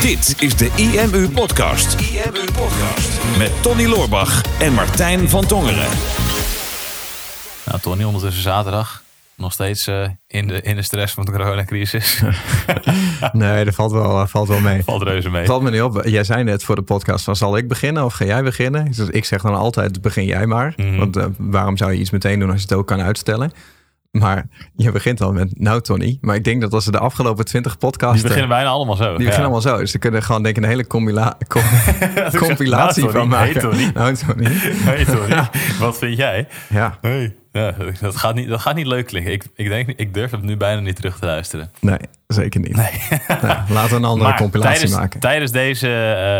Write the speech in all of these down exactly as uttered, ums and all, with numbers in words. Dit is de I M U Podcast. I M U Podcast. Met Tony Loorbach en Martijn van Tongeren. Nou, Tony, ondertussen zaterdag. Nog steeds uh, in, de, in de stress van de coronacrisis. Nee, dat valt wel, valt wel mee. Valt reuze mee. Valt me niet op. Jij zei net voor de podcast van zal ik beginnen of ga jij beginnen? Dus ik zeg dan altijd begin jij maar. Mm-hmm. Want uh, waarom zou je iets meteen doen als je het ook kan uitstellen? Maar je begint al met, nou Tony, maar ik denk dat als we de afgelopen twintig podcasten... Die beginnen bijna allemaal zo. Die ja. beginnen allemaal zo. Dus we kunnen gewoon denk ik een hele combila- com- compilatie nou, Tony, van maken. Hey Tony. Nou Tony. Hey Tony, ja. Wat vind jij? Ja. Hey. Ja, dat gaat niet, dat gaat niet leuk klinken. Ik, ik, denk, ik durf het nu bijna niet terug te luisteren. Nee, zeker niet. Nee. Nee, laten we een andere maar compilatie tijdens, maken. Tijdens deze,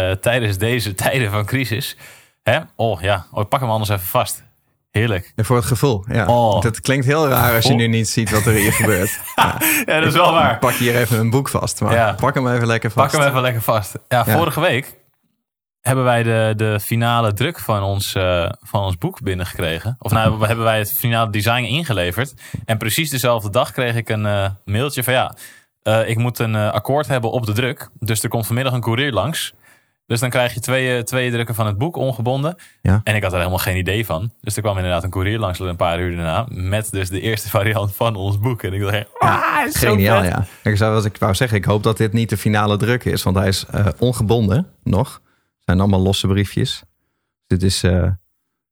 uh, tijdens deze tijden van crisis... Hè? Oh ja, oh, pak hem anders even vast. Heerlijk. En voor het gevoel, ja. Oh. Dat klinkt heel raar als je nu niet ziet wat er hier gebeurt. Ja. Ja, dat is wel waar. Pak hier even een boek vast, maar ja. pak hem even lekker vast. Pak hem even lekker vast. Ja, ja. Vorige week hebben wij de, de finale druk van ons, uh, van ons boek binnengekregen. Of nou, hebben wij het finale design ingeleverd. En precies dezelfde dag kreeg ik een uh, mailtje van ja, uh, ik moet een uh, akkoord hebben op de druk. Dus er komt vanmiddag een courier langs. Dus dan krijg je twee, twee drukken van het boek, ongebonden. Ja. En ik had er helemaal geen idee van. Dus er kwam inderdaad een courier langs een paar uur daarna. Met dus de eerste variant van ons boek. En ik dacht, ah, is zo geniaal, vet. Ja. Ik zou, als ik wou zeggen, ik hoop dat dit niet de finale druk is. Want hij is uh, ongebonden nog. Het zijn allemaal losse briefjes. Dit is uh,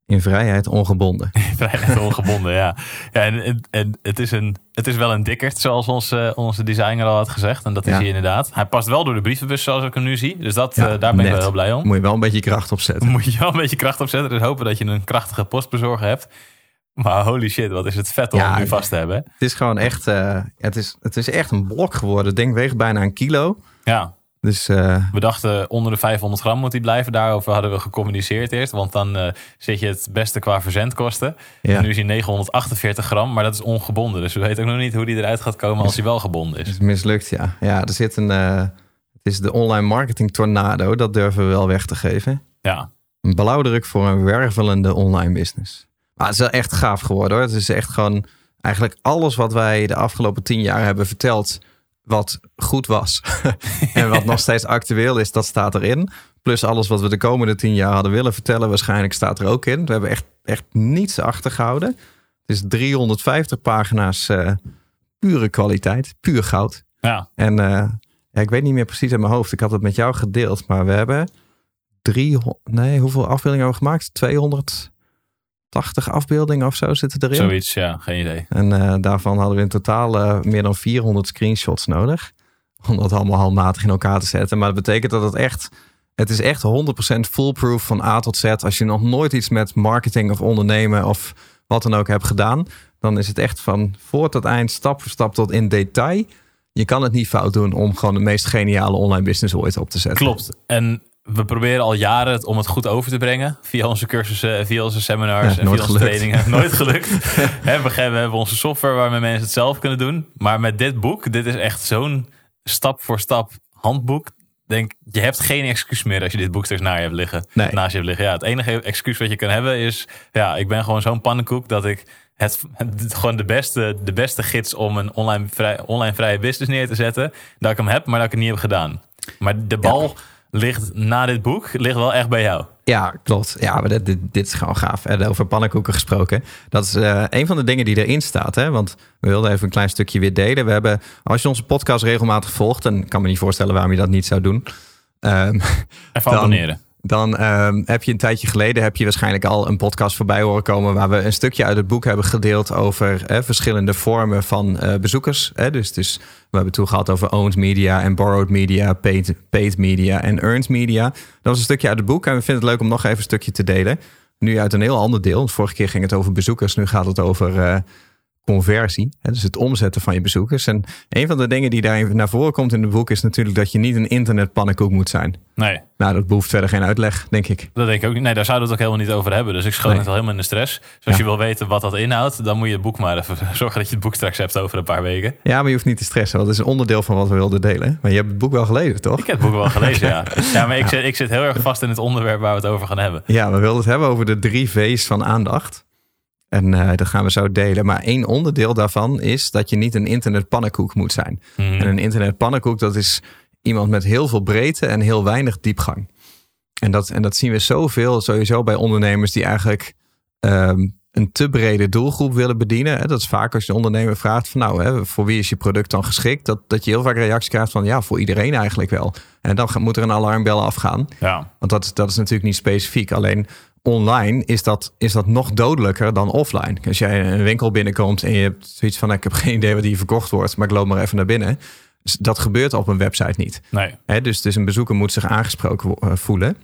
in vrijheid ongebonden. In vrijheid ongebonden, ja. ja en, en het, is een, het is wel een dikkerd, zoals onze, onze designer al had gezegd. En dat is ja. hij inderdaad. Hij past wel door de brievenbus, zoals ik hem nu zie. Dus dat, ja, uh, daar ben net. ik wel heel blij om. Moet je wel een beetje kracht opzetten. Moet je wel een beetje kracht opzetten. Dus hopen dat je een krachtige postbezorger hebt. Maar holy shit, wat is het vet om ja, hem nu vast te hebben. Het is gewoon echt, uh, het is, het is echt een blok geworden. Het ding weegt bijna een kilo. Ja. Dus, uh, we dachten onder de vijfhonderd gram moet die blijven. Daarover hadden we gecommuniceerd eerst. Want dan uh, zit je het beste qua verzendkosten. Ja. En nu is hij negenhonderdachtenveertig gram. Maar dat is ongebonden. Dus we weten ook nog niet hoe die eruit gaat komen als hij wel gebonden is. Het is mislukt, ja. Ja, er zit een, uh, het is de online marketing tornado. Dat durven we wel weg te geven. Ja. Een blauwdruk voor een wervelende online business. Maar het is wel echt gaaf geworden hoor. Het is echt gewoon eigenlijk alles wat wij de afgelopen tien jaar hebben verteld... wat goed was en wat nog steeds actueel is, dat staat erin. Plus alles wat we de komende tien jaar hadden willen vertellen... waarschijnlijk staat er ook in. We hebben echt, echt niets achtergehouden. Het is driehonderdvijftig pagina's uh, pure kwaliteit, puur goud. Ja. En uh, ja, ik weet niet meer precies in mijn hoofd. Ik had het met jou gedeeld, maar we hebben... driehonderd, nee, hoeveel afbeeldingen hebben we gemaakt? tweehonderd... tachtig afbeeldingen of zo zitten erin. Zoiets, ja, geen idee. En uh, daarvan hadden we in totaal uh, meer dan vierhonderd screenshots nodig. Om dat allemaal handmatig in elkaar te zetten. Maar dat betekent dat het echt... Het is echt honderd procent foolproof van A tot Z. Als je nog nooit iets met marketing of ondernemen... of wat dan ook hebt gedaan... dan is het echt van voor tot eind, stap voor stap tot in detail. Je kan het niet fout doen om gewoon de meest geniale online business ooit op te zetten. Klopt. En... we proberen al jaren het om het goed over te brengen. Via onze cursussen, via onze seminars ja, en via onze gelukt. trainingen. Nooit gelukt. He, we hebben onze software waarmee mensen het zelf kunnen doen. Maar met dit boek, dit is echt zo'n stap voor stap handboek. Denk, je hebt geen excuus meer als je dit boek straks naast je hebt liggen. Nee. Naast je hebt liggen. Ja, het enige excuus wat je kan hebben is... ja, ik ben gewoon zo'n pannenkoek dat ik het, het gewoon de beste, de beste gids... om een online, vrij, online vrije business neer te zetten. Dat ik hem heb, maar dat ik het niet heb gedaan. Maar de bal... Ja. Ligt na dit boek, ligt wel echt bij jou. Ja, klopt. Ja, maar dit, dit, dit is gewoon gaaf. En over pannenkoeken gesproken. Dat is uh, een van de dingen die erin staat. Hè? Want we wilden even een klein stukje weer delen. We hebben, als je onze podcast regelmatig volgt... en ik kan me niet voorstellen waarom je dat niet zou doen. Um, even dan, abonneren. Dan um, heb je een tijdje geleden... heb je waarschijnlijk al een podcast voorbij horen komen... waar we een stukje uit het boek hebben gedeeld... over hè, verschillende vormen van uh, bezoekers. Hè? Dus, dus we hebben toen gehad over owned media... en borrowed media, paid, paid media en earned media. Dat was een stukje uit het boek... en we vinden het leuk om nog even een stukje te delen. Nu uit een heel ander deel. Want vorige keer ging het over bezoekers. Nu gaat het over uh, conversie. Hè? Dus het omzetten van je bezoekers. En een van de dingen die daarin naar voren komt in het boek... is natuurlijk dat je niet een internetpannenkoek moet zijn... Nee. Nou, dat behoeft verder geen uitleg, denk ik. Dat denk ik ook niet. Nee, daar zouden we het ook helemaal niet over hebben. Dus ik schoot nee. het al helemaal in de stress. Dus als ja. je wil weten wat dat inhoudt, dan moet je het boek maar even zorgen dat je het boek straks hebt over een paar weken. Ja, maar je hoeft niet te stressen. Want dat is een onderdeel van wat we wilden delen. Maar je hebt het boek wel gelezen, toch? Ik heb het boek wel gelezen, ja. Ja, maar ik, ja. Zit, ik zit heel erg vast in het onderwerp waar we het over gaan hebben. Ja, we wilden het hebben over de drie V's van aandacht. En uh, dat gaan we zo delen. Maar één onderdeel daarvan is dat je niet een internetpannenkoek moet zijn. Mm-hmm. En een internetpannenkoek, dat is... iemand met heel veel breedte en heel weinig diepgang. En dat, en dat zien we zoveel sowieso bij ondernemers die eigenlijk um, een te brede doelgroep willen bedienen. Hè? Dat is vaak als je een ondernemer vraagt van nou, hè, voor wie is je product dan geschikt? Dat, dat je heel vaak reacties krijgt van ja, voor iedereen eigenlijk wel. En dan moet er een alarmbel afgaan. Ja. Want dat, dat is natuurlijk niet specifiek. Alleen online is dat, is dat nog dodelijker dan offline. Als jij een winkel binnenkomt en je hebt zoiets van ik heb geen idee wat hier verkocht wordt, maar ik loop maar even naar binnen. Dat gebeurt op een website niet. Nee. He, dus, dus een bezoeker moet zich aangesproken voelen.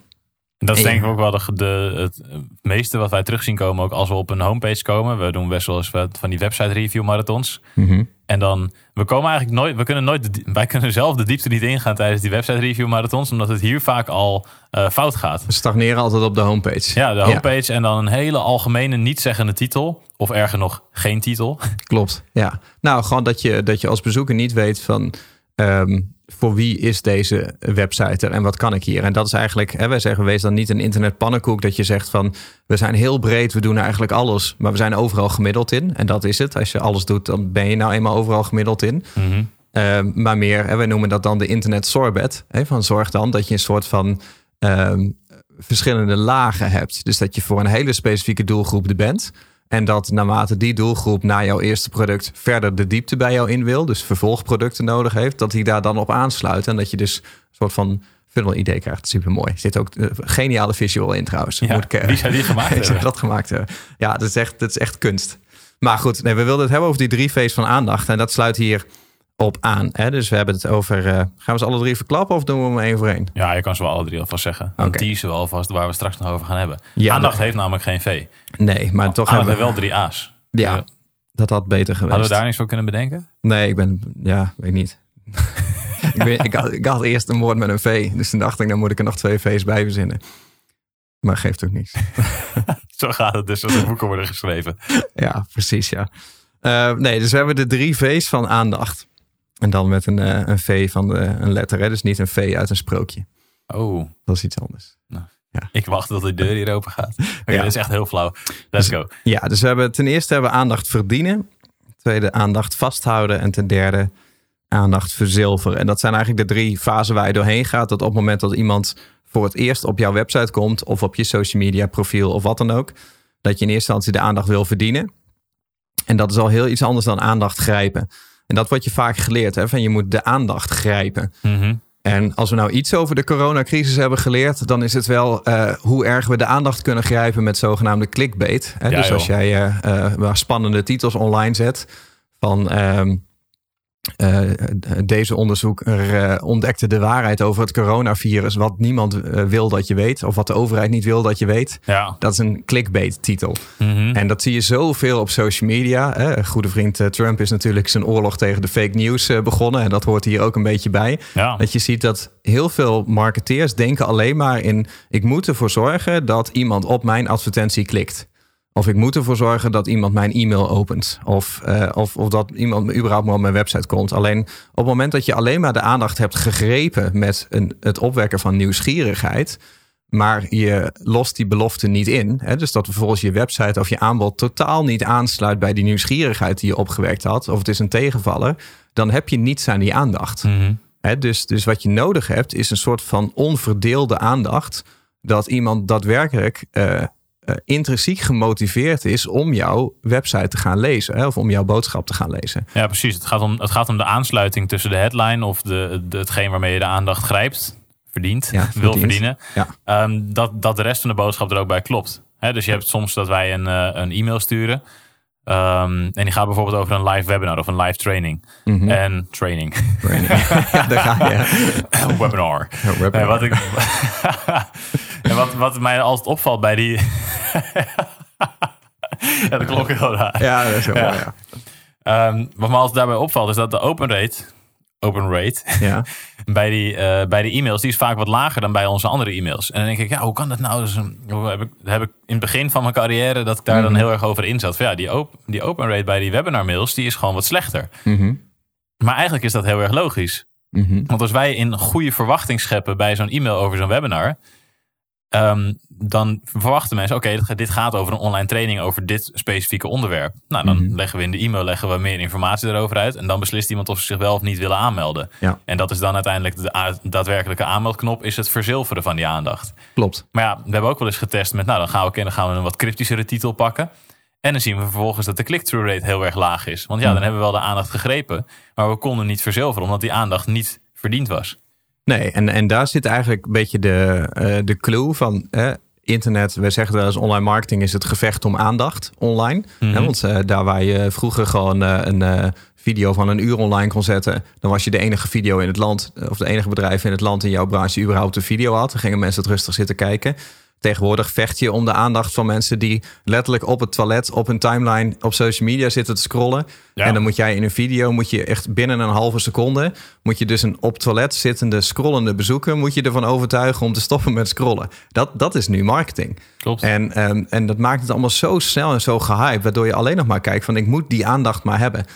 Dat is en, denk ik ook wel de, de, het meeste wat wij terug zien komen. Ook als we op een homepage komen. We doen best wel eens van die website review marathons. Mm-hmm. En dan, we komen eigenlijk nooit, we kunnen nooit, de, wij kunnen zelf de diepte niet ingaan tijdens die website review marathons. Omdat het hier vaak al uh, fout gaat. We stagneren altijd op de homepage. Ja, de homepage ja. En dan een hele algemene niet-zeggende titel. Of erger nog, geen titel. Klopt, ja. Nou, gewoon dat je, dat je als bezoeker niet weet van... Um, voor wie is deze website er en wat kan ik hier? En dat is eigenlijk, hè, wij zeggen, wees dan niet een internetpannenkoek... dat je zegt van, we zijn heel breed, we doen eigenlijk alles... maar we zijn overal gemiddeld in. En dat is het. Als je alles doet, dan ben je nou eenmaal overal gemiddeld in. Mm-hmm. Um, maar meer, hè, wij noemen dat dan de internet sorbet. Hè, van zorg dan dat je een soort van um, verschillende lagen hebt. Dus dat je voor een hele specifieke doelgroep er bent... En dat naarmate die doelgroep na jouw eerste product verder de diepte bij jou in wil, dus vervolgproducten nodig heeft, dat die daar dan op aansluit. En dat je dus een soort van funnel idee krijgt. Super mooi. Er zit ook een geniale visual in trouwens. Ja, Moet ik, die zou die gemaakt hebben. Dat gemaakt hebben. Ja, dat is echt, dat is echt kunst. Maar goed, nee, we wilden het hebben over die drie V's van aandacht. En dat sluit hier op aan. Hè? Dus we hebben het over... Uh, gaan we ze alle drie verklappen of doen we hem één voor één? Ja, je kan ze wel alle drie alvast zeggen. Okay. Die is wel alvast waar we straks nog over gaan hebben. Ja, aandacht maar... heeft namelijk geen V. Nee, maar nou, toch hebben we... wel drie A's. Ja, ja, dat had beter geweest. Hadden we daar niks voor kunnen bedenken? Nee, ik ben... Ja, weet niet. ik, ben, ik, had, ik had eerst een woord met een V. Dus toen dacht ik, dan moet ik er nog twee V's bij verzinnen. Maar geeft ook niets. Zo gaat het dus als er boeken worden geschreven. Ja, precies, ja. Uh, nee, dus we hebben de drie V's van aandacht. En dan met een, een V van de, een letter. Hè? Dus niet een V uit een sprookje. Oh. Dat is iets anders. Nou, ja. Ik wacht tot de deur hier open gaat. Oké, okay, ja. Dat is echt heel flauw. Let's dus, go. Ja, dus we hebben ten eerste hebben we aandacht verdienen. Tweede, aandacht vasthouden. En ten derde, aandacht verzilveren. En dat zijn eigenlijk de drie fasen waar je doorheen gaat. Dat op het moment dat iemand voor het eerst op jouw website komt... of op je social media profiel of wat dan ook... dat je in eerste instantie de aandacht wil verdienen. En dat is al heel iets anders dan aandacht grijpen. En dat wordt je vaak geleerd, hè? Van je moet de aandacht grijpen. Mm-hmm. En als we nou iets over de coronacrisis hebben geleerd... dan is het wel uh, hoe erg we de aandacht kunnen grijpen met zogenaamde clickbait. Hè? Ja, dus joh. Als jij uh, uh, spannende titels online zet... van uh, uh, deze onderzoeker uh, ontdekte de waarheid over het coronavirus... wat niemand uh, wil dat je weet... of wat de overheid niet wil dat je weet. Ja. Dat is een clickbait titel. Mm-hmm. En dat zie je zoveel op social media. Hè. Goede vriend Trump is natuurlijk zijn oorlog tegen de fake news begonnen. En dat hoort hier ook een beetje bij. Ja. Dat je ziet dat heel veel marketeers denken alleen maar in... ik moet ervoor zorgen dat iemand op mijn advertentie klikt. Of ik moet ervoor zorgen dat iemand mijn e-mail opent. Of, uh, of, of dat iemand überhaupt maar op mijn website komt. Alleen op het moment dat je alleen maar de aandacht hebt gegrepen... met een, het opwekken van nieuwsgierigheid... maar je lost die belofte niet in. Hè? Dus dat vervolgens je website of je aanbod totaal niet aansluit... bij die nieuwsgierigheid die je opgewekt had. Of het is een tegenvaller. Dan heb je niets aan die aandacht. Mm-hmm. Hè? Dus, dus wat je nodig hebt is een soort van onverdeelde aandacht... dat iemand daadwerkelijk... Uh, Uh, intrinsiek gemotiveerd is om jouw website te gaan lezen. Hè, of om jouw boodschap te gaan lezen. Ja, precies. Het gaat om, het gaat om de aansluiting tussen de headline... of de, de, hetgeen waarmee je de aandacht grijpt, verdient, ja, verdient. wil verdienen... Ja. Um, dat, dat de rest van de boodschap er ook bij klopt. Hè, dus je hebt soms dat wij een, uh, een e-mail sturen... Um, en die gaat bijvoorbeeld over een live webinar of een live training. Mm-hmm. En training. training. Daar ga je. Een webinar. Een webinar. En wat, ik, en wat, wat mij altijd opvalt bij die... ja, de klok is al daar. Ja, dat is wel ja. Mooi, ja. Um, wat me altijd daarbij opvalt is dat de open rate... Open rate. Ja. bij, die, uh, bij die e-mails, die is vaak wat lager dan bij onze andere e-mails. En dan denk ik, ja, hoe kan dat nou? Dus, hoe heb, ik, heb ik in het begin van mijn carrière dat ik daar mm-hmm. dan heel erg over in zat. Van, ja, die, op, die open rate bij die webinar mails, die is gewoon wat slechter. Mm-hmm. Maar eigenlijk is dat heel erg logisch. Mm-hmm. Want als wij in goede verwachting scheppen bij zo'n e-mail over zo'n webinar... Um, dan verwachten mensen, oké, okay, dit gaat over een online training over dit specifieke onderwerp. Nou, dan mm-hmm. leggen we in de e-mail leggen we meer informatie erover uit. En dan beslist iemand of ze zich wel of niet willen aanmelden. Ja. En dat is dan uiteindelijk de a- daadwerkelijke aanmeldknop, is het verzilveren van die aandacht. Klopt. Maar ja, we hebben ook wel eens getest met, nou, dan gaan we, okay, dan gaan we een wat cryptischere titel pakken. En dan zien we vervolgens dat de click-through rate heel erg laag is. Want ja, mm-hmm. dan hebben we wel de aandacht gegrepen. Maar we konden niet verzilveren, omdat die aandacht niet verdiend was. Nee, en, en daar zit eigenlijk een beetje de, uh, de clue van eh, internet. We zeggen wel eens online marketing is het gevecht om aandacht online. Mm-hmm. Hè, want uh, daar waar je vroeger gewoon uh, een uh, video van een uur online kon zetten, dan was je de enige video in het land, of de enige bedrijf in het land in jouw branche die überhaupt een video had. Dan gingen mensen het rustig zitten kijken. Tegenwoordig vecht je om de aandacht van mensen die letterlijk op het toilet, op hun timeline, op social media zitten te scrollen. Ja. En dan moet jij in een video, moet je echt binnen een halve seconde, moet je dus een op toilet zittende, scrollende bezoeker, moet je ervan overtuigen om te stoppen met scrollen. Dat, dat is nu marketing. Klopt. En, um, en dat maakt het allemaal zo snel en zo gehyped, waardoor je alleen nog maar kijkt van ik moet die aandacht maar hebben.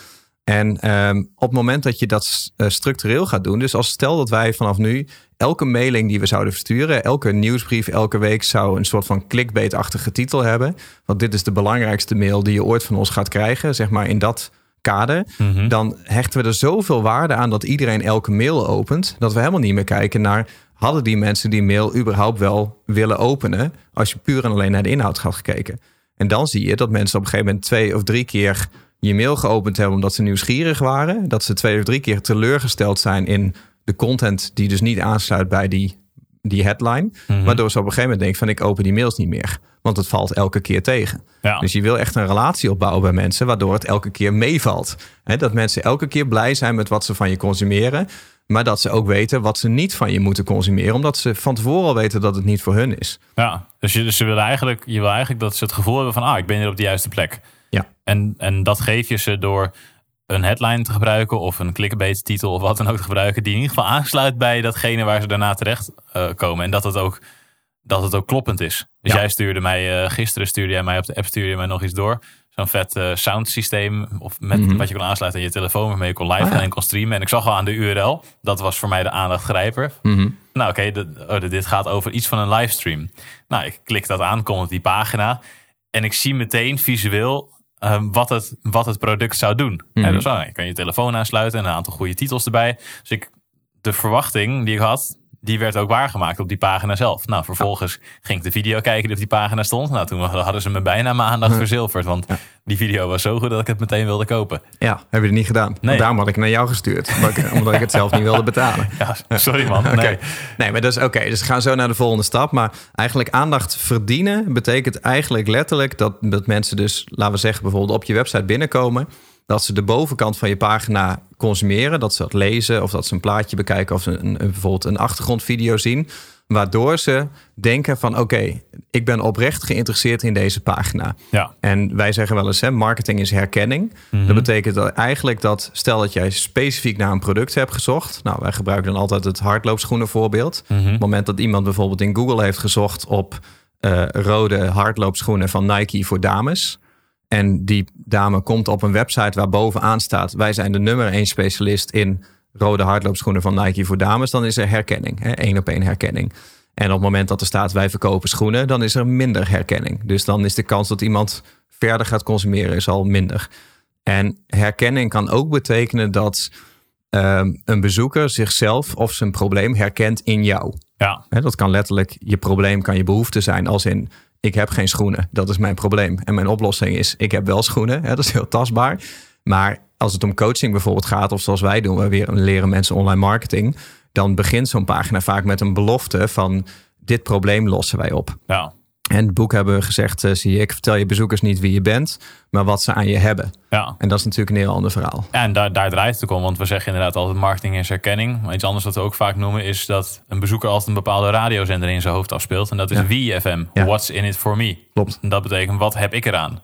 En um, op het moment dat je dat uh, structureel gaat doen, dus als stel dat wij vanaf nu elke mailing die we zouden versturen, elke nieuwsbrief elke week zou een soort van clickbait-achtige titel hebben. Want dit is de belangrijkste mail die je ooit van ons gaat krijgen, zeg maar in dat kader. Mm-hmm. Dan hechten we er zoveel waarde aan dat iedereen elke mail opent, dat we helemaal niet meer kijken naar hadden die mensen die mail überhaupt wel willen openen, als je puur en alleen naar de inhoud gaat gekeken. En dan zie je dat mensen op een gegeven moment twee of drie keer je mail geopend hebben omdat ze nieuwsgierig waren. Dat ze twee of drie keer teleurgesteld zijn in de content die dus niet aansluit bij die, die headline. Mm-hmm. Waardoor ze op een gegeven moment denken van ik open die mails niet meer. Want het valt elke keer tegen. Ja. Dus je wil echt een relatie opbouwen bij mensen waardoor het elke keer meevalt. He, dat mensen elke keer blij zijn met wat ze van je consumeren. Maar dat ze ook weten wat ze niet van je moeten consumeren. Omdat ze van tevoren al weten dat het niet voor hun is. Ja, dus je, dus je, wil, eigenlijk, je wil eigenlijk dat ze het gevoel hebben van ah, ik ben hier op de juiste plek. Ja. En, en dat geef je ze door een headline te gebruiken of een clickbait titel of wat dan ook te gebruiken, die in ieder geval aansluit bij datgene waar ze daarna terecht uh, komen. En dat het ook, dat het ook kloppend is. Dus ja. jij stuurde mij, uh, gisteren stuurde jij mij op de app, stuurde je mij nog iets door. Zo'n vet uh, soundsysteem of met mm-hmm. wat je kon aansluiten aan je telefoon, waarmee je kon live ah, gaan ja. en kon streamen. En ik zag al aan de U R L, dat was voor mij de aandachtgrijper. Mm-hmm. Nou oké, okay, oh, dit gaat over iets van een livestream. Nou, ik klik dat aan, kom op die pagina en ik zie meteen visueel Uh, wat, het, wat het product zou doen. Mm-hmm. Dus, oh, je kan je telefoon aansluiten en een aantal goede titels erbij. Dus ik, de verwachting die ik had, die werd ook waargemaakt op die pagina zelf. Nou, vervolgens ja. ging ik de video kijken die op die pagina stond. Nou, toen hadden ze me bijna mijn aandacht ja. verzilverd. Want ja. die video was zo goed dat ik het meteen wilde kopen. Ja, heb je het niet gedaan. Nee. Daarom had ik naar jou gestuurd. Ik, omdat ik het zelf niet wilde betalen. Ja, sorry man. Nee, okay. nee maar dat is oké. Okay. Dus we gaan zo naar de volgende stap. Maar eigenlijk aandacht verdienen betekent eigenlijk letterlijk dat, dat mensen dus, laten we zeggen, bijvoorbeeld op je website binnenkomen. Dat ze de bovenkant van je pagina consumeren. Dat ze dat lezen of dat ze een plaatje bekijken of ze een, bijvoorbeeld een achtergrondvideo zien. Waardoor ze denken van oké, okay, ik ben oprecht geïnteresseerd in deze pagina. Ja. En wij zeggen wel eens, hè, marketing is herkenning. Mm-hmm. Dat betekent dat eigenlijk dat, stel dat jij specifiek naar een product hebt gezocht. Nou, wij gebruiken dan altijd het hardloopschoenen voorbeeld. Mm-hmm. Op het moment dat iemand bijvoorbeeld in Google heeft gezocht op uh, rode hardloopschoenen van Nike voor dames. En die dame komt op een website waar bovenaan staat, wij zijn de nummer één specialist in rode hardloopschoenen van Nike voor dames. Dan is er herkenning, hè? Één op één herkenning. En op het moment dat er staat, wij verkopen schoenen, dan is er minder herkenning. Dus dan is de kans dat iemand verder gaat consumeren is al minder. En herkenning kan ook betekenen dat um, een bezoeker zichzelf of zijn probleem herkent in jou. Ja. Hè, dat kan letterlijk, je probleem kan je behoefte zijn als in, ik heb geen schoenen, dat is mijn probleem. En mijn oplossing is, ik heb wel schoenen. Hè, dat is heel tastbaar. Maar als het om coaching bijvoorbeeld gaat, of zoals wij doen, we weer leren mensen online marketing, dan begint zo'n pagina vaak met een belofte van, dit probleem lossen wij op. Ja. En in het boek hebben we gezegd, uh, zie je, ik vertel je bezoekers niet wie je bent, maar wat ze aan je hebben. Ja. En dat is natuurlijk een heel ander verhaal. Ja, en daar, daar draait het ook om, want we zeggen inderdaad altijd marketing is herkenning. Maar iets anders wat we ook vaak noemen is dat een bezoeker altijd een bepaalde radiozender in zijn hoofd afspeelt. En dat is ja. W I F M, ja. What's in it for me. Klopt. En dat betekent, wat heb ik eraan?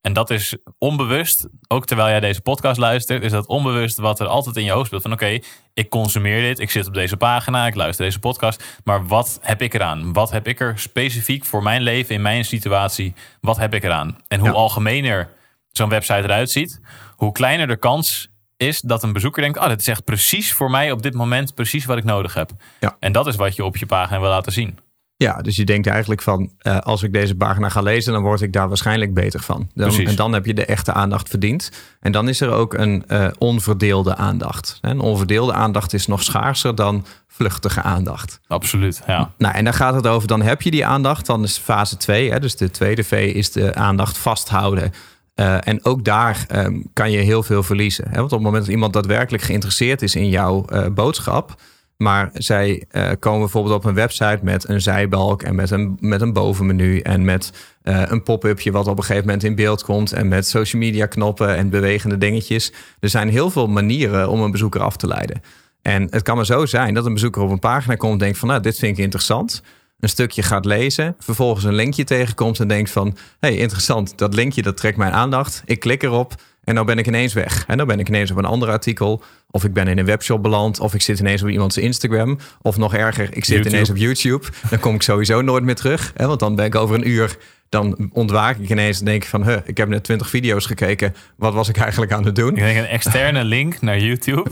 En dat is onbewust, ook terwijl jij deze podcast luistert, is dat onbewust wat er altijd in je hoofd speelt. Van oké, okay, ik consumeer dit, ik zit op deze pagina, ik luister deze podcast. Maar wat heb ik eraan? Wat heb ik er specifiek voor mijn leven, in mijn situatie, wat heb ik eraan? En hoe ja. algemener zo'n website eruit ziet, hoe kleiner de kans is dat een bezoeker denkt, ah, dit is echt precies voor mij op dit moment, precies wat ik nodig heb. Ja. En dat is wat je op je pagina wil laten zien. Ja, dus je denkt eigenlijk van uh, als ik deze pagina ga lezen, dan word ik daar waarschijnlijk beter van. Dan, en dan heb je de echte aandacht verdiend. En dan is er ook een uh, onverdeelde aandacht. En onverdeelde aandacht is nog schaarser dan vluchtige aandacht. Absoluut, ja. Nou, en dan gaat het over, dan heb je die aandacht. Dan is fase twee, hè, dus de tweede V is de aandacht vasthouden. Uh, en ook daar um, kan je heel veel verliezen. Hè? Want op het moment dat iemand daadwerkelijk geïnteresseerd is in jouw uh, boodschap... Maar zij uh, komen bijvoorbeeld op een website met een zijbalk en met een, met een bovenmenu en met uh, een pop-upje wat op een gegeven moment in beeld komt en met social media knoppen en bewegende dingetjes. Er zijn heel veel manieren om een bezoeker af te leiden. En het kan maar zo zijn dat een bezoeker op een pagina komt en denkt van nou, dit vind ik interessant. Een stukje gaat lezen, vervolgens een linkje tegenkomt en denkt van hey, interessant, dat linkje dat trekt mijn aandacht. Ik klik erop. En dan ben ik ineens weg. En dan ben ik ineens op een ander artikel. Of ik ben in een webshop beland. Of ik zit ineens op iemands Instagram. Of nog erger, ik zit YouTube. ineens op YouTube. Dan kom ik sowieso nooit meer terug. Hè? Want dan ben ik over een uur... Dan ontwaak ik ineens en denk van... Huh, ik heb net twintig video's gekeken. Wat was ik eigenlijk aan het doen? Ik denk een externe link naar YouTube.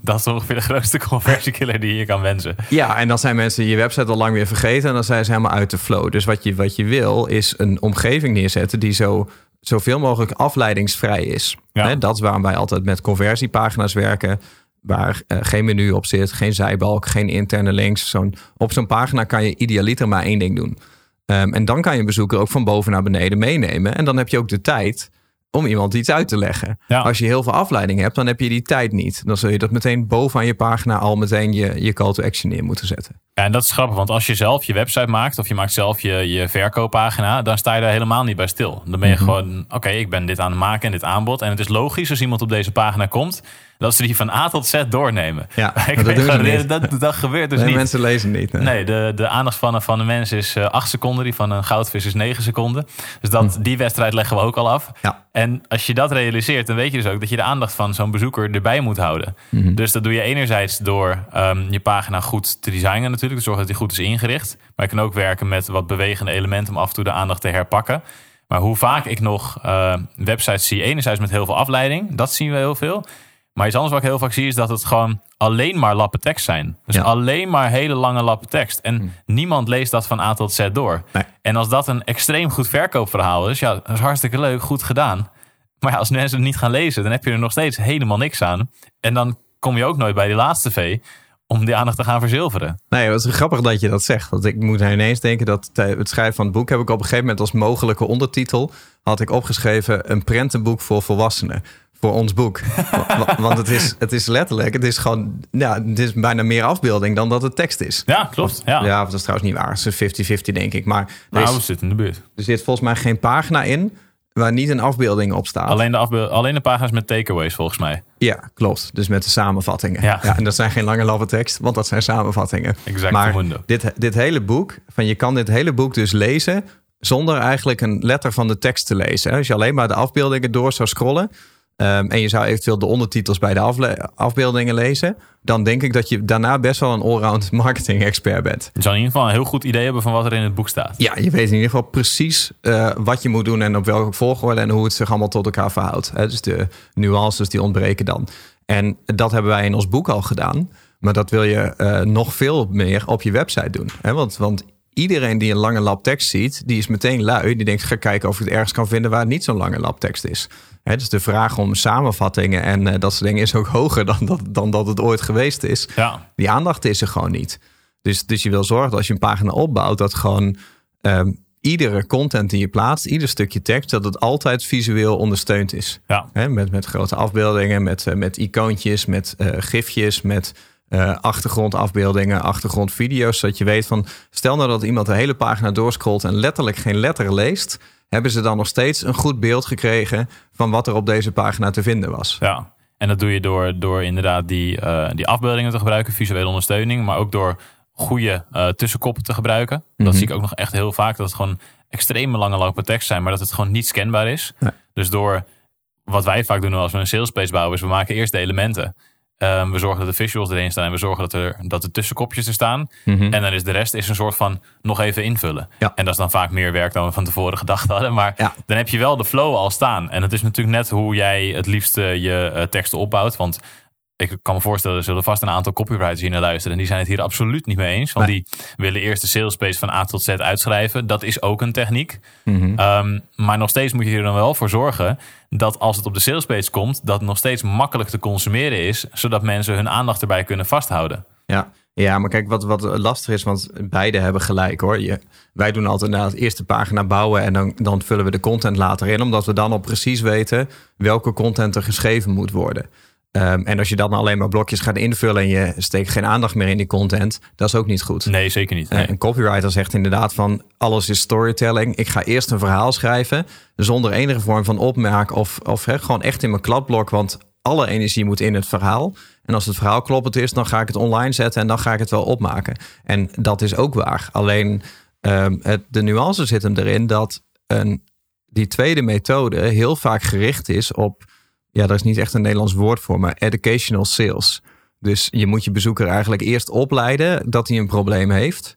Dat is ongeveer de grootste conversiekiller die je kan wensen. Ja, en dan zijn mensen je website al lang weer vergeten. En dan zijn ze helemaal uit de flow. Dus wat je, wat je wil is een omgeving neerzetten die zo... zoveel mogelijk afleidingsvrij is. Ja. He, dat is waarom wij altijd met conversiepagina's werken... waar uh, geen menu op zit, geen zijbalk, geen interne links. Zo'n, op zo'n pagina kan je idealiter maar één ding doen. Um, en dan kan je een bezoeker ook van boven naar beneden meenemen. En dan heb je ook de tijd om iemand iets uit te leggen. Ja. Als je heel veel afleiding hebt, dan heb je die tijd niet. Dan zul je dat meteen bovenaan je pagina al meteen je, je call to action neer moeten zetten. Ja, en dat is grappig, want als je zelf je website maakt... of je maakt zelf je, je verkooppagina... dan sta je daar helemaal niet bij stil. Dan ben je mm-hmm. gewoon, oké, okay, ik ben dit aan het maken en dit aanbod... en het is logisch als iemand op deze pagina komt... dat ze die van A tot Z doornemen. Ja, ik dat, gewoon, niet. Dat, dat gebeurt dus nee, niet. Mensen lezen niet. Nee, nee de, de aandachtspannen van een mens is uh, acht seconden. Die van een goudvis is negen seconden. Dus dat, hm. die wedstrijd leggen we ook al af. Ja. En als je dat realiseert, dan weet je dus ook... dat je de aandacht van zo'n bezoeker erbij moet houden. Mm-hmm. Dus dat doe je enerzijds door um, je pagina goed te designen natuurlijk. Dus zorg dat die goed is ingericht. Maar je kan ook werken met wat bewegende elementen... om af en toe de aandacht te herpakken. Maar hoe vaak ik nog uh, websites zie... enerzijds met heel veel afleiding. Dat zien we heel veel. Maar iets anders wat ik heel vaak zie is dat het gewoon alleen maar lappen tekst zijn. Dus ja. alleen maar hele lange lappen tekst. En hmm. niemand leest dat van A tot Z door. Nee. En als dat een extreem goed verkoopverhaal is, ja, dat is hartstikke leuk, goed gedaan. Maar ja, als mensen het niet gaan lezen, dan heb je er nog steeds helemaal niks aan. En dan kom je ook nooit bij die laatste V om die aandacht te gaan verzilveren. Nee, het is grappig dat je dat zegt. Want ik moet ineens denken dat het schrijven van het boek... heb ik op een gegeven moment als mogelijke ondertitel... had ik opgeschreven een prentenboek voor volwassenen. Voor ons boek. Want het is, het is letterlijk, het is gewoon, ja, het is bijna meer afbeelding dan dat het tekst is. Ja, klopt. Ja, ja dat is trouwens niet waar. Het is fifty-fifty, denk ik. Maar nou, is, we zitten in de buurt. Er zit volgens mij geen pagina in waar niet een afbeelding op staat. Alleen de, afbe- alleen de pagina's met takeaways, volgens mij. Ja, klopt. Dus met de samenvattingen. Ja. Ja, en dat zijn geen lange lappe tekst, want dat zijn samenvattingen. Exact. Maar dit, dit hele boek, van je kan dit hele boek dus lezen zonder eigenlijk een letter van de tekst te lezen. Als je alleen maar de afbeeldingen door zou scrollen... Um, en je zou eventueel de ondertitels bij de afle- afbeeldingen lezen... dan denk ik dat je daarna best wel een allround marketing expert bent. Je zou in ieder geval een heel goed idee hebben van wat er in het boek staat. Ja, je weet in ieder geval precies uh, wat je moet doen... en op welke volgorde en hoe het zich allemaal tot elkaar verhoudt. Hè? Dus de nuances die ontbreken dan. En dat hebben wij in ons boek al gedaan. Maar dat wil je uh, nog veel meer op je website doen. Hè? Want, want iedereen die een lange lap tekst ziet... die is meteen lui. Die denkt, ga kijken of ik het ergens kan vinden... waar het niet zo'n lange lap tekst is. He, dus de vraag om samenvattingen en uh, dat soort dingen is ook hoger dan dat, dan dat het ooit geweest is. Ja. Die aandacht is er gewoon niet. Dus, dus je wil zorgen dat als je een pagina opbouwt, dat gewoon um, iedere content die je plaatst, ieder stukje tekst, dat het altijd visueel ondersteund is. Ja. He, met, met grote afbeeldingen, met, uh, met icoontjes, met uh, gifjes, met uh, achtergrondafbeeldingen, achtergrondvideo's. Zodat je weet van, stel nou dat iemand de hele pagina doorscrollt en letterlijk geen letter leest. Hebben ze dan nog steeds een goed beeld gekregen van wat er op deze pagina te vinden was. Ja, en dat doe je door, door inderdaad die, uh, die afbeeldingen te gebruiken, visuele ondersteuning, maar ook door goede uh, tussenkoppen te gebruiken. Mm-hmm. Dat zie ik ook nog echt heel vaak, dat het gewoon extreme lange lopen tekst zijn, maar dat het gewoon niet scanbaar is. Ja. Dus door, wat wij vaak doen als we een salespage bouwen, is we maken eerst de elementen. Um, we zorgen dat de visuals erin staan en we zorgen dat er, dat er tussenkopjes er staan. Mm-hmm. En dan is de rest is een soort van nog even invullen. Ja. En dat is dan vaak meer werk dan we van tevoren gedacht hadden. Maar ja. dan heb je wel de flow al staan. En het is natuurlijk net hoe jij het liefst uh, je uh, teksten opbouwt. Want Ik kan me voorstellen, er zullen vast een aantal copywriters hier naar luisteren. En die zijn het hier absoluut niet mee eens. Want nee. die willen eerst de sales page van A tot Z uitschrijven. Dat is ook een techniek. Mm-hmm. Um, maar nog steeds moet je er dan wel voor zorgen dat als het op de sales page komt, dat nog steeds makkelijk te consumeren is, zodat mensen hun aandacht erbij kunnen vasthouden. Ja, ja maar kijk, wat, wat lastig is, want beide hebben gelijk hoor. Je, wij doen altijd na het eerste pagina bouwen en dan, dan vullen we de content later in. Omdat we dan al precies weten welke content er geschreven moet worden. Um, en als je dan alleen maar blokjes gaat invullen en je steekt geen aandacht meer in die content, dat is ook niet goed. Nee, zeker niet. Nee. Een copywriter zegt inderdaad van alles is storytelling. Ik ga eerst een verhaal schrijven zonder enige vorm van opmerk of, of he, gewoon echt in mijn kladblok, want alle energie moet in het verhaal. En als het verhaal kloppend is, dan ga ik het online zetten en dan ga ik het wel opmaken. En dat is ook waar. Alleen um, het, de nuance zit hem erin dat een, die tweede methode heel vaak gericht is op, ja, daar is niet echt een Nederlands woord voor, maar educational sales. Dus je moet je bezoeker eigenlijk eerst opleiden dat hij een probleem heeft.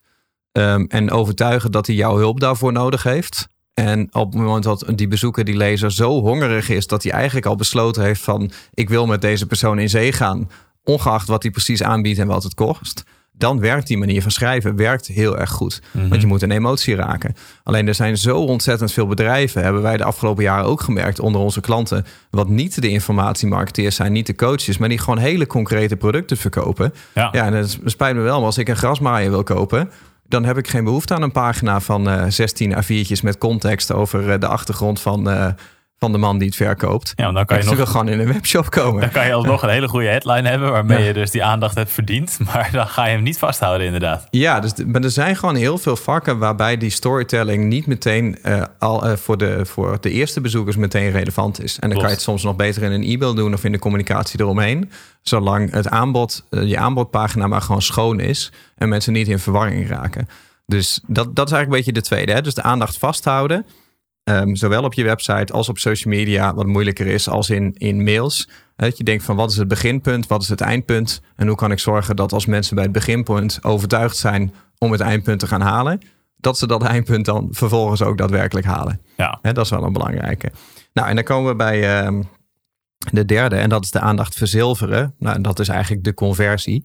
Um, en overtuigen dat hij jouw hulp daarvoor nodig heeft. En op het moment dat die bezoeker, die lezer, zo hongerig is dat hij eigenlijk al besloten heeft van ik wil met deze persoon in zee gaan, ongeacht wat hij precies aanbiedt en wat het kost, dan werkt die manier van schrijven werkt heel erg goed. Mm-hmm. Want je moet een emotie raken. Alleen er zijn zo ontzettend veel bedrijven, hebben wij de afgelopen jaren ook gemerkt onder onze klanten, wat niet de informatiemarketeers zijn, niet de coaches, maar die gewoon hele concrete producten verkopen. Ja, ja en het spijt me wel, maar als ik een grasmaaier wil kopen, dan heb ik geen behoefte aan een pagina van uh, zestien A viertjes met context over uh, de achtergrond van, uh, van de man die het verkoopt. Ja, dan kan je nog gewoon in een webshop komen. Dan kan je alsnog een hele goede headline hebben waarmee ja. je dus die aandacht hebt verdiend. Maar dan ga je hem niet vasthouden inderdaad. Ja, dus, maar er zijn gewoon heel veel vakken waarbij die storytelling niet meteen uh, al, uh, voor, de, voor de eerste bezoekers meteen relevant is. En dan Klopt. Kan je het soms nog beter in een e-mail doen of in de communicatie eromheen. Zolang het aanbod, uh, je aanbodpagina maar gewoon schoon is en mensen niet in verwarring raken. Dus dat, dat is eigenlijk een beetje de tweede. Hè? Dus de aandacht vasthouden. Um, zowel op je website als op social media, wat moeilijker is als in, in mails. Dat je denkt van wat is het beginpunt, wat is het eindpunt en hoe kan ik zorgen dat als mensen bij het beginpunt overtuigd zijn om het eindpunt te gaan halen, dat ze dat eindpunt dan vervolgens ook daadwerkelijk halen. Ja. He, dat is wel een belangrijke. Nou, en dan komen we bij um, de derde en dat is de aandacht verzilveren. Nou, en dat is eigenlijk de conversie.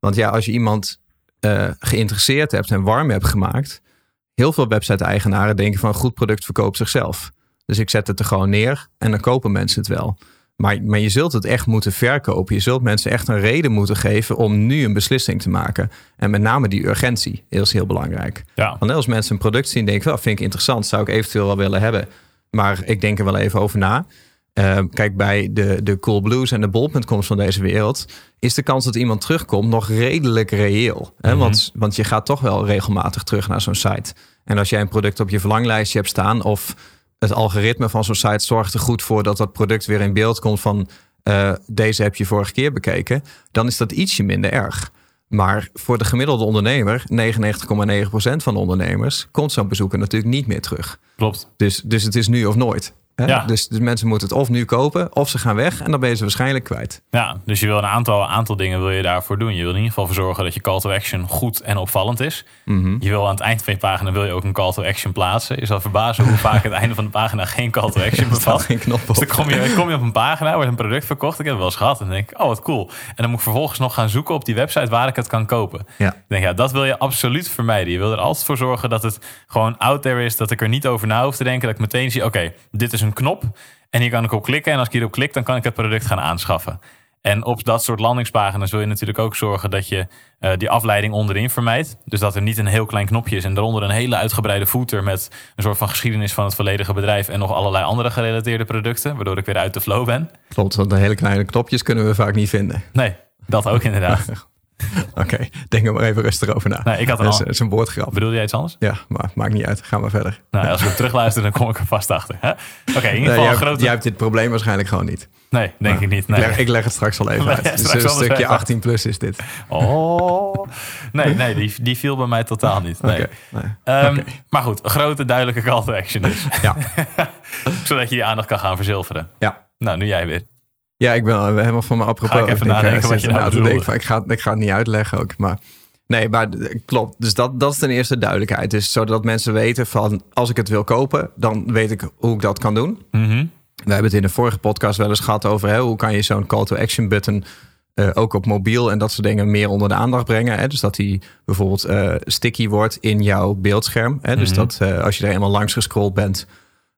Want ja, als je iemand uh, geïnteresseerd hebt en warm hebt gemaakt, heel veel website-eigenaren denken van goed product verkoopt zichzelf. Dus ik zet het er gewoon neer en dan kopen mensen het wel. Maar, maar je zult het echt moeten verkopen. Je zult mensen echt een reden moeten geven om nu een beslissing te maken. En met name die urgentie is heel belangrijk. Ja. Want als mensen een product zien, denken van vind ik interessant, zou ik eventueel wel willen hebben. Maar ik denk er wel even over na. Uh, kijk, bij de, de Coolblues en de bol punt com van deze wereld is de kans dat iemand terugkomt nog redelijk reëel. Hè? Mm-hmm. Want, want je gaat toch wel regelmatig terug naar zo'n site. En als jij een product op je verlanglijstje hebt staan of het algoritme van zo'n site zorgt er goed voor dat dat product weer in beeld komt van uh, deze heb je vorige keer bekeken, dan is dat ietsje minder erg. Maar voor de gemiddelde ondernemer, negenennegentig komma negen procent van de ondernemers, komt zo'n bezoeker natuurlijk niet meer terug. Klopt. Dus, dus het is nu of nooit. Ja. Dus, dus mensen moeten het of nu kopen, of ze gaan weg en dan ben je ze waarschijnlijk kwijt. Ja, dus je wil een aantal, aantal dingen wil je daarvoor doen. Je wil in ieder geval voor zorgen dat je call to action goed en opvallend is. Mm-hmm. Je wil aan het eind van je pagina wil je ook een call to action plaatsen. Je zal verbazen hoe vaak het einde van de pagina geen call to action bevat. Geen knop op. Dus dan kom je, kom je op een pagina, wordt een product verkocht. Ik heb het wel eens gehad en denk ik, oh wat cool. En dan moet ik vervolgens nog gaan zoeken op die website waar ik het kan kopen. Ja. Ik denk, ja, dat wil je absoluut vermijden. Je wil er altijd voor zorgen dat het gewoon out there is, dat ik er niet over na hoef te denken. Dat ik meteen zie, oké, okay, dit is een knop en hier kan ik op klikken. En als ik hierop klik, dan kan ik het product gaan aanschaffen. En op dat soort landingspagina's wil je natuurlijk ook zorgen dat je uh, die afleiding onderin vermijdt. Dus dat er niet een heel klein knopje is en daaronder een hele uitgebreide footer met een soort van geschiedenis van het volledige bedrijf en nog allerlei andere gerelateerde producten, waardoor ik weer uit de flow ben. Klopt, want de hele kleine knopjes kunnen we vaak niet vinden. Nee, dat ook inderdaad. Oké, okay, denk er maar even rustig over na. Nee, ik had al... dat, is, dat is een woordgrap. Bedoel jij iets anders? Ja, maar maakt niet uit. Ga maar verder. Nou, als we terugluisteren, dan kom ik er vast achter. Oké, okay, in ieder geval nee, jij, grote... jij hebt dit probleem waarschijnlijk gewoon niet. Nee, denk maar, ik niet. Nee. Ik, leg, ik leg het straks al even nee, uit. Ja, dus een stukje achttien plus is dit. Oh, nee, nee die, die viel bij mij totaal niet. Nee. Okay, nee. Um, okay. Maar goed, grote duidelijke call to action dus. Ja. Zodat je je aandacht kan gaan verzilveren. Ja. Nou, nu jij weer. Ja, ik ben helemaal van me apropos. Ga ik even ik nadenken ik, wat je nou bedoelt. Ik ga, ik ga het niet uitleggen ook. Maar nee, maar klopt. Dus dat, dat is ten eerste duidelijkheid. Dus zodat mensen weten van als ik het wil kopen, dan weet ik hoe ik dat kan doen. Mm-hmm. We hebben het in de vorige podcast wel eens gehad over hè, hoe kan je zo'n call to action button Uh, ook op mobiel en dat soort dingen meer onder de aandacht brengen. Hè? Dus dat die bijvoorbeeld uh, sticky wordt in jouw beeldscherm. Hè? Mm-hmm. Dus dat uh, als je er eenmaal langs gescrolld bent,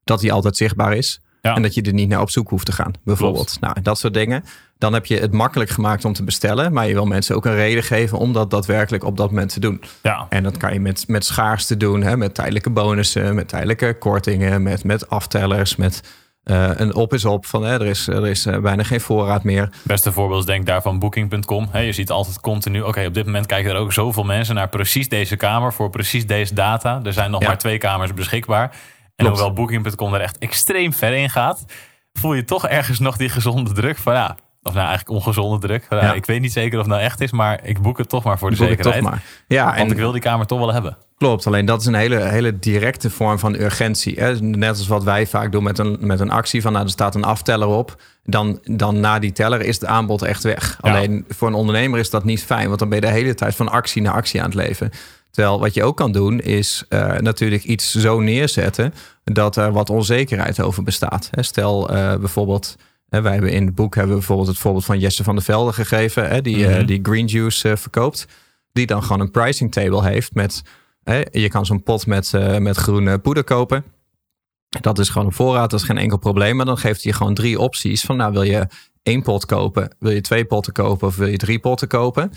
dat die altijd zichtbaar is. Ja. En dat je er niet naar op zoek hoeft te gaan, bijvoorbeeld. Klopt. Nou, dat soort dingen. Dan heb je het makkelijk gemaakt om te bestellen. Maar je wil mensen ook een reden geven om dat daadwerkelijk op dat moment te doen. Ja. En dat kan je met, met schaarste doen. Hè? Met tijdelijke bonussen, met tijdelijke kortingen, met, met aftellers, met... Uh, een op is op van hè, er is, er is uh, bijna geen voorraad meer. Beste voorbeeld denk daarvan Booking punt com. He, je ziet altijd continu, oké, okay, op dit moment kijken er ook zoveel mensen naar precies deze kamer voor precies deze data. Er zijn nog ja. maar twee kamers beschikbaar. En Klopt. Hoewel Booking punt com er echt extreem ver in gaat, voel je toch ergens nog die gezonde druk van ja, of nou eigenlijk ongezonde druk. Van, ja. Ja, ik weet niet zeker of het nou echt is, maar ik boek het toch maar voor de boek zekerheid. Maar. Ja, want en... ik wil die kamer toch wel hebben. Klopt, alleen dat is een hele, hele directe vorm van urgentie. Hè? Net als wat wij vaak doen met een, met een actie van nou, er staat een afteller op. Dan, dan na die teller is het aanbod echt weg. Ja. Alleen voor een ondernemer is dat niet fijn. Want dan ben je de hele tijd van actie naar actie aan het leven. Terwijl wat je ook kan doen is uh, natuurlijk iets zo neerzetten dat er wat onzekerheid over bestaat. Hè? Stel uh, bijvoorbeeld... Wij hebben in het boek hebben we bijvoorbeeld het voorbeeld van Jesse van der Velde gegeven. Hè, die, mm-hmm. uh, die green juice uh, verkoopt. Die dan gewoon een pricing table heeft. Met, hè, je kan zo'n pot met, uh, met groene poeder kopen. Dat is gewoon een voorraad. Dat is geen enkel probleem. Maar dan geeft hij gewoon drie opties. Van nou wil je één pot kopen. Wil je twee potten kopen. Of wil je drie potten kopen.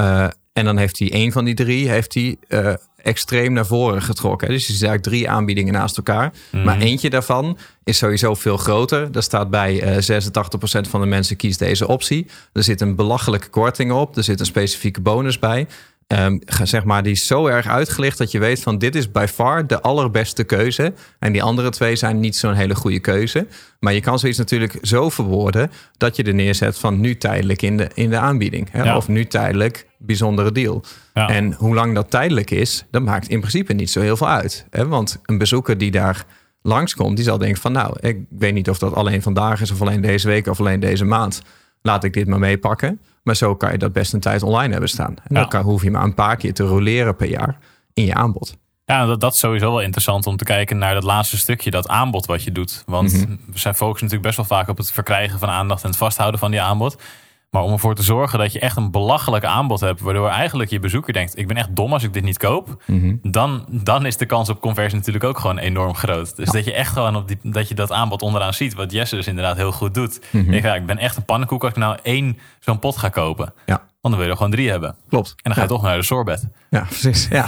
Uh, en dan heeft hij één van die drie. Heeft hij uh, extreem naar voren getrokken. Dus je ziet eigenlijk drie aanbiedingen naast elkaar. Mm. Maar eentje daarvan is sowieso veel groter. Daar staat bij uh, zesentachtig procent van de mensen kiest deze optie. Er zit een belachelijke korting op. Er zit een specifieke bonus bij. Um, zeg maar, die is zo erg uitgelicht dat je weet van dit is by far de allerbeste keuze. En die andere twee zijn niet zo'n hele goede keuze. Maar je kan zoiets natuurlijk zo verwoorden dat je er neerzet van nu tijdelijk in de, in de aanbieding. Hè? Ja. Of nu tijdelijk bijzondere deal. Ja. En hoe lang dat tijdelijk is, dat maakt in principe niet zo heel veel uit. Hè? Want een bezoeker die daar langskomt, die zal denken van nou, ik weet niet of dat alleen vandaag is of alleen deze week of alleen deze maand. Laat ik dit maar meepakken. Maar zo kan je dat best een tijd online hebben staan. En dan ja. kan, hoef je maar een paar keer te roleren per jaar in je aanbod. Ja, dat, dat is sowieso wel interessant om te kijken naar dat laatste stukje, dat aanbod wat je doet. Want mm-hmm. we zijn focussen natuurlijk best wel vaak op het verkrijgen van aandacht en het vasthouden van die aanbod. Maar om ervoor te zorgen dat je echt een belachelijk aanbod hebt, waardoor eigenlijk je bezoeker denkt, ik ben echt dom als ik dit niet koop. Mm-hmm. Dan, dan is de kans op conversie natuurlijk ook gewoon enorm groot. Dus ja. dat je echt gewoon op die, dat je dat aanbod onderaan ziet, wat Jesse dus inderdaad heel goed doet. Mm-hmm. Ik, ja, ik ben echt een pannenkoek als ik nou één zo'n pot ga kopen. Ja. Want dan wil je er gewoon drie hebben. Klopt. En dan ga je ja. toch naar de sorbet. Ja, precies. Ja,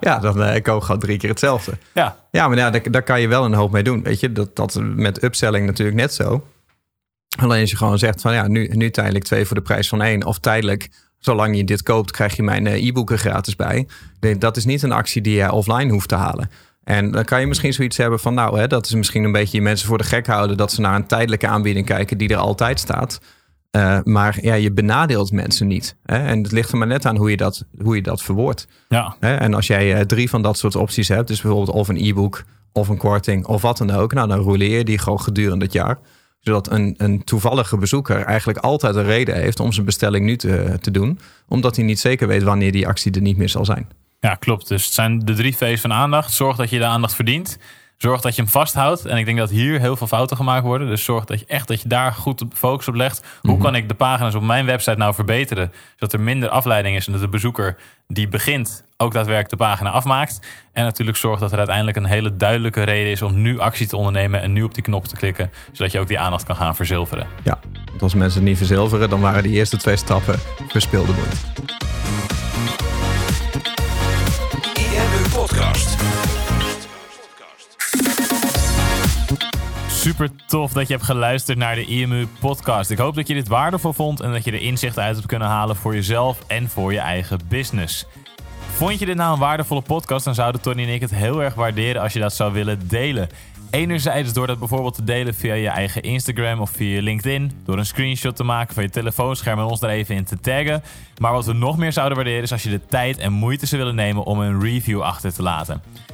ja dan eh, koop ik gewoon drie keer hetzelfde. Ja, ja maar ja, daar, daar kan je wel een hoop mee doen. Weet je, dat, dat met upselling natuurlijk net zo. Alleen als je gewoon zegt van ja, nu, nu tijdelijk twee voor de prijs van één. Of tijdelijk, zolang je dit koopt, krijg je mijn e-boeken gratis bij. Dat is niet een actie die je offline hoeft te halen. En dan kan je misschien zoiets hebben van nou, hè, dat is misschien een beetje je mensen voor de gek houden. Dat ze naar een tijdelijke aanbieding kijken die er altijd staat. Uh, maar ja, je benadeelt mensen niet. Hè? En het ligt er maar net aan hoe je dat, hoe je dat verwoordt. Ja. En als jij drie van dat soort opties hebt. Dus bijvoorbeeld of een e-book of een korting of wat dan ook. Nou, dan roleer je die gewoon gedurende het jaar. Zodat een, een toevallige bezoeker eigenlijk altijd een reden heeft om zijn bestelling nu te, te doen. Omdat hij niet zeker weet wanneer die actie er niet meer zal zijn. Ja, klopt. Dus het zijn de drie V's van aandacht. Zorg dat je de aandacht verdient. Zorg dat je hem vasthoudt. En ik denk dat hier heel veel fouten gemaakt worden. Dus zorg dat je echt dat je daar goed focus op legt. Hoe mm-hmm. kan ik de pagina's op mijn website nou verbeteren? Zodat er minder afleiding is en dat de bezoeker die begint ook daadwerkelijk de pagina afmaakt. En natuurlijk zorg dat er uiteindelijk een hele duidelijke reden is om nu actie te ondernemen en nu op die knop te klikken. Zodat je ook die aandacht kan gaan verzilveren. Ja, want als mensen het niet verzilveren, dan waren die eerste twee stappen verspeelde moeite. I M U Podcast. Super tof dat je hebt geluisterd naar de I M U Podcast. Ik hoop dat je dit waardevol vond en dat je er inzichten uit hebt kunnen halen voor jezelf en voor je eigen business. Vond je dit nou een waardevolle podcast, dan zouden Tony en ik het heel erg waarderen als je dat zou willen delen. Enerzijds door dat bijvoorbeeld te delen via je eigen Instagram of via je LinkedIn. Door een screenshot te maken van je telefoonscherm en ons daar even in te taggen. Maar wat we nog meer zouden waarderen is als je de tijd en moeite zou willen nemen om een review achter te laten.